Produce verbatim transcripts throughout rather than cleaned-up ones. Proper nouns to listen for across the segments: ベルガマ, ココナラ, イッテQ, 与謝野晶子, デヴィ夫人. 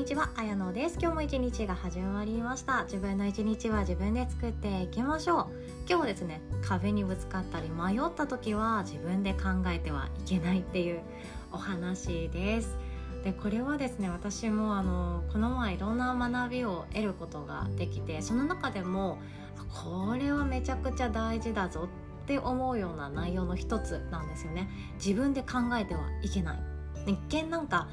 にちは、あやのです。今日も一日が始まりました。自分の一日は自分で作っていきましょう。今日はですね、壁にぶつかったり迷った時は自分で考えてはいけないっていうお話です。でこれはですね、私もあのこの前いろんな学びを得ることができて、その中でもこれはめちゃくちゃ大事だぞって思うような内容の一つなんですよね。自分で考えてはいけない。一見なんか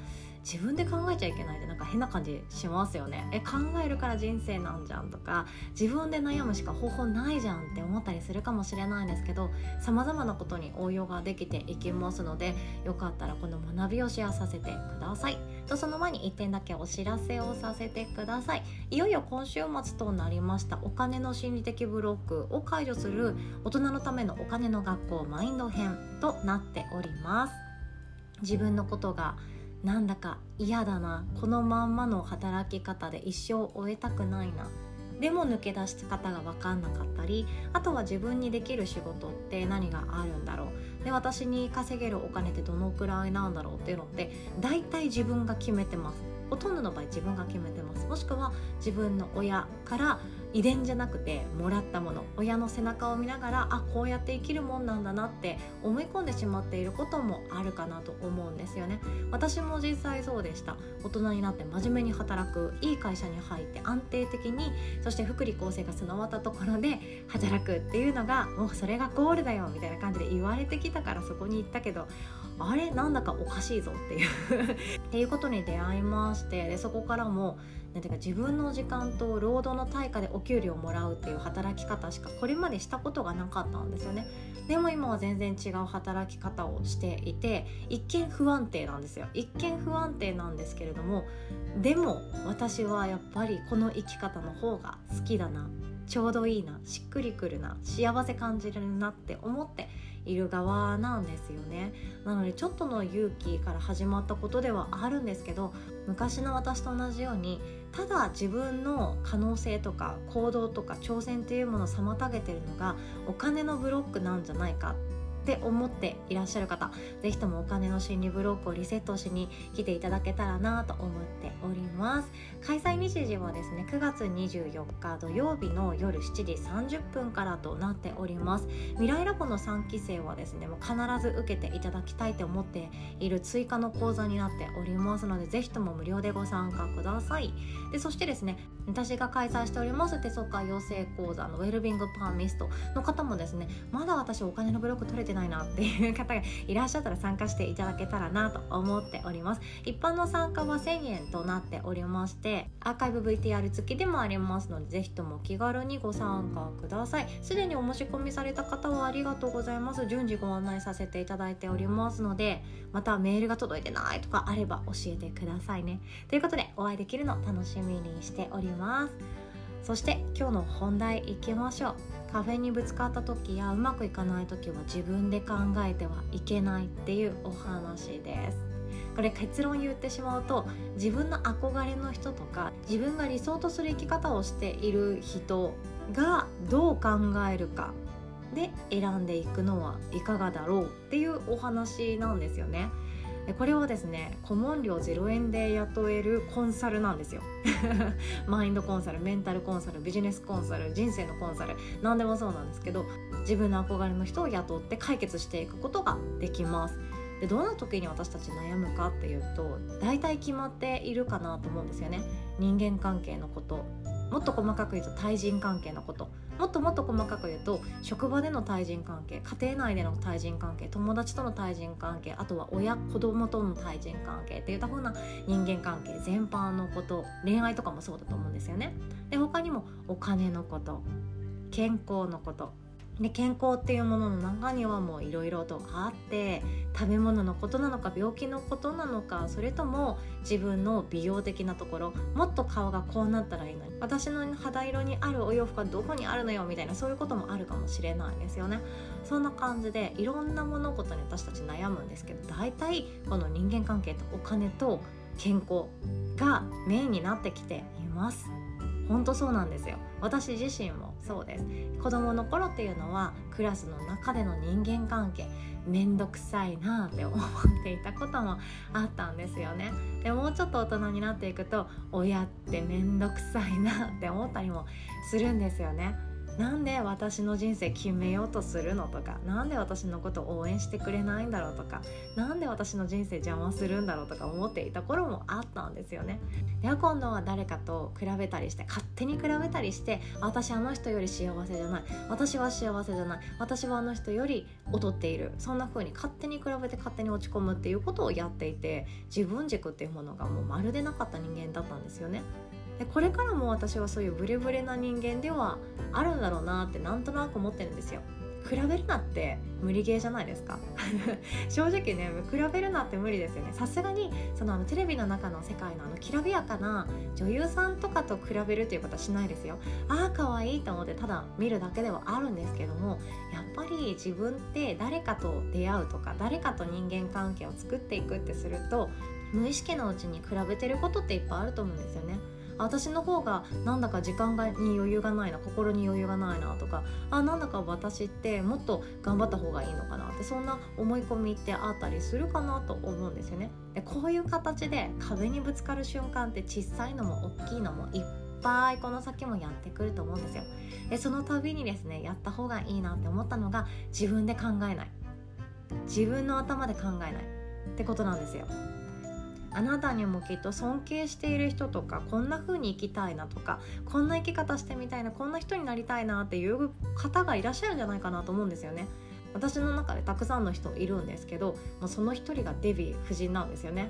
自分で考えちゃいけないでなんか変な感じしますよね。え考えるから人生なんじゃんとか、自分で悩むしか方法ないじゃんって思ったりするかもしれないんですけど、様々なことに応用ができていきますので、よかったらこの学びをシェアさせてください。とその前にいってんだけお知らせをさせてください。いよいよ今週末となりました。お金の心理的ブロックを解除する大人のためのお金の学校マインド編となっております。自分のことがなんだか嫌だな、このまんまの働き方で一生終えたくないな、でも抜け出し方が分かんなかったり、あとは自分にできる仕事って何があるんだろう、で私に稼げるお金ってどのくらいなんだろうっていうのって大体自分が決めてます。ほとんどの場合自分が決めてます。もしくは自分の親から遺伝じゃなくてもらったもの、親の背中を見ながら、あこうやって生きるもんなんだなって思い込んでしまっていることもあるかなと思うんですよね。私も実際そうでした。大人になって真面目に働く、いい会社に入って安定的に、そして福利厚生が備わったところで働くっていうのがもうそれがゴールだよみたいな感じで言われてきたから、そこに行ったけどあれなんだかおかしいぞっていうっていうことに出会いまして、でそこからもなんていうか自分の時間と労働の対価でお給料をもらうっていう働き方しかこれまでしたことがなかったんですよね。でも今は全然違う働き方をしていて、一見不安定なんですよ。一見不安定なんですけれども、でも私はやっぱりこの生き方の方が好きだな、ちょうどいいな、しっくりくるな、幸せ感じるなって思っている側なんですよね。なのでちょっとの勇気から始まったことではあるんですけど、昔の私と同じようにただ自分の可能性とか行動とか挑戦というものを妨げているのがお金のブロックなんじゃないかって思っていらっしゃる方、ぜひともお金の心理ブロックをリセットしに来ていただけたらなと思っております。開催日時はですね、くがつにじゅうよっか土曜日の夜しちじさんじゅっぷんからとなっております。未来ラボのさんきせいはですね、もう必ず受けていただきたいと思っている追加の講座になっておりますので、ぜひとも無料でご参加ください。でそしてですね、私が開催しております手相養成講座のウェルビングパーミストの方もですね、まだ私お金のブロック取れてないなっていう方がいらっしゃったら参加していただけたらなと思っております。一般の参加はせんえんとなっておりまして、アーカイブ ブイティーアール 付きでもありますので、ぜひとも気軽にご参加ください。すでにお申し込みされた方はありがとうございます。順次ご案内させていただいておりますので、またメールが届いてないとかあれば教えてくださいね。ということでお会いできるの楽しみにしております。そして今日の本題いきましょう。壁にぶつかった時やうまくいかない時は自分で考えてはいけないっていうお話です。これ結論言ってしまうと、自分の憧れの人とか自分が理想とする生き方をしている人がどう考えるかで選んでいくのはいかがだろうっていうお話なんですよね。これはですね、顧問料ゼロえんで雇えるコンサルなんですよマインドコンサル、メンタルコンサル、ビジネスコンサル、人生のコンサル、何でもそうなんですけど、自分の憧れの人を雇って解決していくことができます。でどんな時に私たち悩むかっていうと、大体決まっているかなと思うんですよね。人間関係のこと、もっと細かく言うと対人関係のこと、もっともっと細かく言うと職場での対人関係、家庭内での対人関係、友達との対人関係、あとは親子供との対人関係っていったふうな人間関係全般のこと、恋愛とかもそうだと思うんですよね。で他にもお金のこと、健康のこと、で健康っていうものの中にはもういろいろとあって、食べ物のことなのか、病気のことなのか、それとも自分の美容的なところ、もっと顔がこうなったらいいのに、私の肌色にあるお洋服はどこにあるのよみたいな、そういうこともあるかもしれないですよね。そんな感じでいろんな物事に私たち悩むんですけど、大体この人間関係とお金と健康がメインになってきています。本当そうなんですよ。私自身もそうです。子供の頃っていうのはクラスの中での人間関係めんどくさいなって思っていたこともあったんですよね。でもうちょっと大人になっていくと親ってめんどくさいなって思ったりもするんですよね。なんで私の人生決めようとするのとか、なんで私のことを応援してくれないんだろうとか、なんで私の人生邪魔するんだろうとか思っていた頃もあったんですよね。では今度は誰かと比べたりして、勝手に比べたりして、私あの人より幸せじゃない、私は幸せじゃない、私はあの人より劣っている、そんな風に勝手に比べて勝手に落ち込むっていうことをやっていて、自分軸っていうものがもうまるでなかった人間だったんですよね。でこれからも私はそういうブレブレな人間ではあるんだろうなってなんとなく思ってるんですよ。比べるなって無理ゲーじゃないですか正直ね、比べるなって無理ですよね。さすがにそのあのテレビの中の世界のあのきらびやかな女優さんとかと比べるということはしないですよ。ああ可愛いと思ってただ見るだけではあるんですけども、やっぱり自分って誰かと出会うとか誰かと人間関係を作っていくってすると、無意識のうちに比べてることっていっぱいあると思うんですよね。私の方がなんだか時間に余裕がないな、心に余裕がないなとか、あなんだか私ってもっと頑張った方がいいのかなって、そんな思い込みってあったりするかなと思うんですよね。でこういう形で壁にぶつかる瞬間って小さいのも大きいのもいっぱいこの先もやってくると思うんですよ。でその度にですね、やった方がいいなって思ったのが、自分で考えない、自分の頭で考えないってことなんですよ。あなたにもきっと尊敬している人とか、こんな風に生きたいなとか、こんな生き方してみたいな、こんな人になりたいなっていう方がいらっしゃるんじゃないかなと思うんですよね。私の中でたくさんの人いるんですけど、もうその一人がデヴィ夫人なんですよね。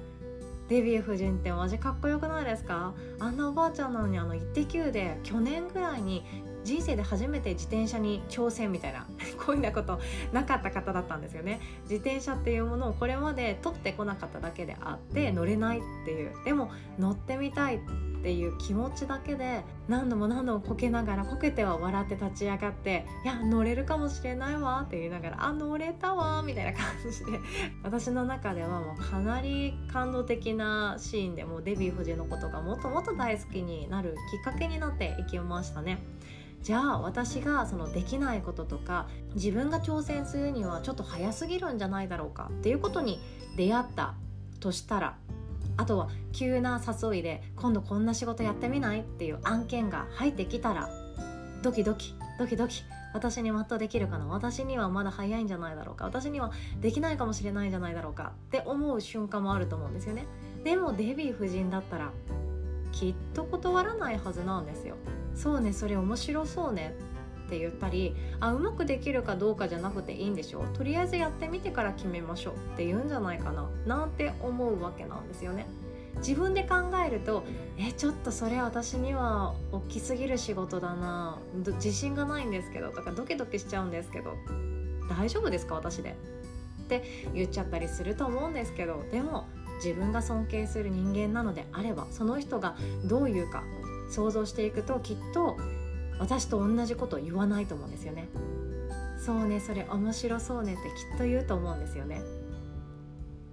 デヴィ夫人ってマジかっこよくないですか？あんなおばあちゃんなのに、あのイッテ Q で去年ぐらいに人生で初めて自転車に挑戦みたいなこういうなことなかった方だったんですよね。自転車っていうものをこれまで取ってこなかっただけであって、乗れないっていう、でも乗ってみたいっていう気持ちだけで何度も何度もこけながら、こけては笑って立ち上がって、いや乗れるかもしれないわって言いながら、あ乗れたわみたいな感じで私の中ではもうかなり感動的なシーンで、もうデヴィ夫人のことがもっともっと大好きになるきっかけになっていきましたね。じゃあ私がそのできないこととか、自分が挑戦するにはちょっと早すぎるんじゃないだろうかっていうことに出会ったとしたら、あとは急な誘いで今度こんな仕事やってみないっていう案件が入ってきたら、ドキドキドキドキ、私に全うできるかな、私にはまだ早いんじゃないだろうか、私にはできないかもしれないんじゃないだろうかって思う瞬間もあると思うんですよね。でもデヴィ夫人だったらきっと断らないはずなんですよ。そうね、それ面白そうねって言ったり、あうまくできるかどうかじゃなくていいんでしょう、とりあえずやってみてから決めましょうって言うんじゃないかななんて思うわけなんですよね。自分で考えると、えちょっとそれ私には大きすぎる仕事だな、自信がないんですけどとか、ドキドキしちゃうんですけど大丈夫ですか私でって言っちゃったりすると思うんですけど、でも自分が尊敬する人間なのであれば、その人がどういうか想像していくと、きっと私と同じことを言わないと思うんですよね。そうね、それ面白そうねってきっと言うと思うんですよね。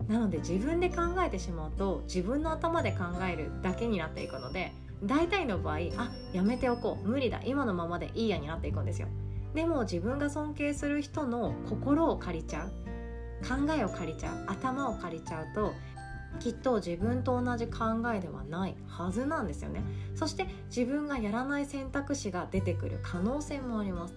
なので自分で考えてしまうと、自分の頭で考えるだけになっていくので、大体の場合、あやめておこう、無理だ、今のままでいいやになっていくんですよ。でも自分が尊敬する人の心を借りちゃう、考えを借りちゃう、頭を借りちゃうと、きっと自分と同じ考えではないはずなんですよね。そして自分がやらない選択肢が出てくる可能性もあります。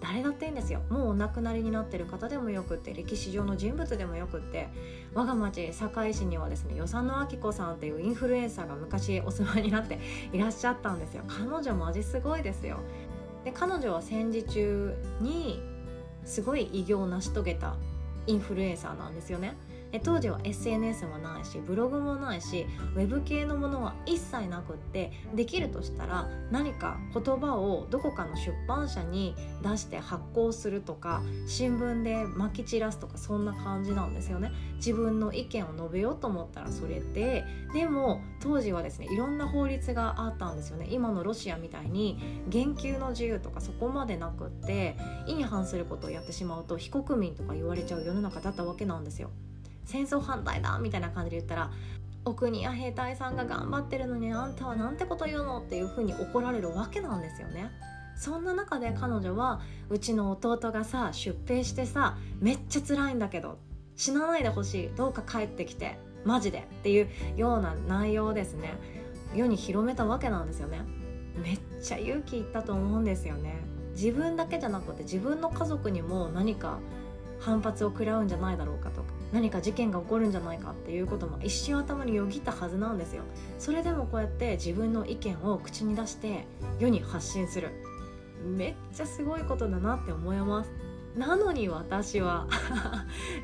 誰だっていいんですよ。もうお亡くなりになってる方でもよくって、歴史上の人物でもよくって、我が町堺市にはですね、与謝野晶子さんっていうインフルエンサーが昔お住まいになっていらっしゃったんですよ。彼女マジすごいですよ。で彼女は戦時中にすごい偉業を成し遂げたインフルエンサーなんですよね。当時は エスエヌエス もないし、ブログもないし、ウェブ系のものは一切なくって、できるとしたら何か言葉をどこかの出版社に出して発行するとか、新聞でまき散らすとか、そんな感じなんですよね。自分の意見を述べようと思ったらそれで、でも当時はですね、いろんな法律があったんですよね。今のロシアみたいに言及の自由とかそこまでなくって、意に反することをやってしまうと非国民とか言われちゃう世の中だったわけなんですよ。戦争反対だみたいな感じで言ったら、お国や兵隊さんが頑張ってるのにあんたはなんてこと言うのっていうふうに怒られるわけなんですよね。そんな中で彼女はうちの弟がさ出兵してさめっちゃ辛いんだけど死なないでほしい、どうか帰ってきてマジでっていうような内容をですね世に広めたわけなんですよね。めっちゃ勇気いったと思うんですよね。自分だけじゃなくて自分の家族にも何か反発を食らうんじゃないだろうかとか何か事件が起こるんじゃないかっていうことも一瞬頭によぎったはずなんですよ。それでもこうやって自分の意見を口に出して世に発信する、めっちゃすごいことだなって思います。なのに私は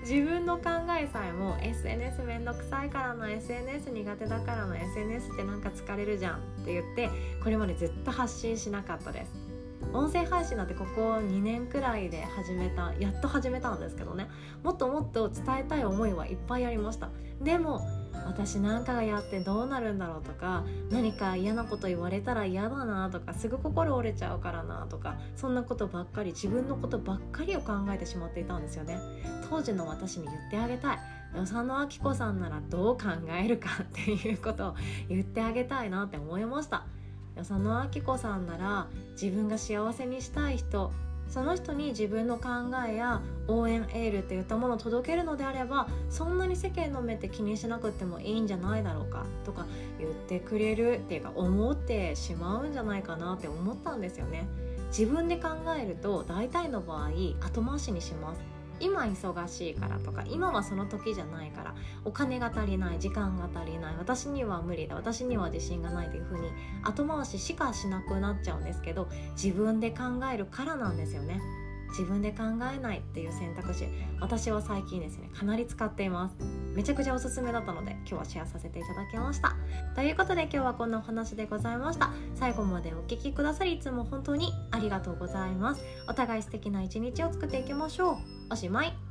自分の考えさえも エスエヌエス めんどくさいからな、 エスエヌエス 苦手だからな、 エスエヌエス ってなんか疲れるじゃんって言ってこれまでずっと発信しなかったです。音声配信なんてここにねんくらいで始めたやっと始めたんですけどね、もっともっと伝えたい思いはいっぱいありました。でも私なんかやってどうなるんだろうとか何か嫌なこと言われたら嫌だなとかすぐ心折れちゃうからなとかそんなことばっかり自分のことばっかりを考えてしまっていたんですよね。当時の私に言ってあげたい、与謝野晶子さんならどう考えるかっていうことを言ってあげたいなって思いました。与謝野晶子さんなら自分が幸せにしたい人、その人に自分の考えや応援エールといったものを届けるのであればそんなに世間の目って気にしなくてもいいんじゃないだろうかとか言ってくれるっていうか思ってしまうんじゃないかなって思ったんですよね。自分で考えると大体の場合後回しにします。今忙しいからとか今はその時じゃないからお金が足りない、時間が足りない、私には無理だ、私には自信がないというふうに後回ししかしなくなっちゃうんですけど、自分で考えるからなんですよね。自分で考えないっていう選択肢、私は最近ですねかなり使っています。めちゃくちゃおすすめだったので今日はシェアさせていただきました。ということで今日はこんなお話でございました。最後までお聞きくださりいつも本当にありがとうございます。お互い素敵な一日を作っていきましょう。おしまい。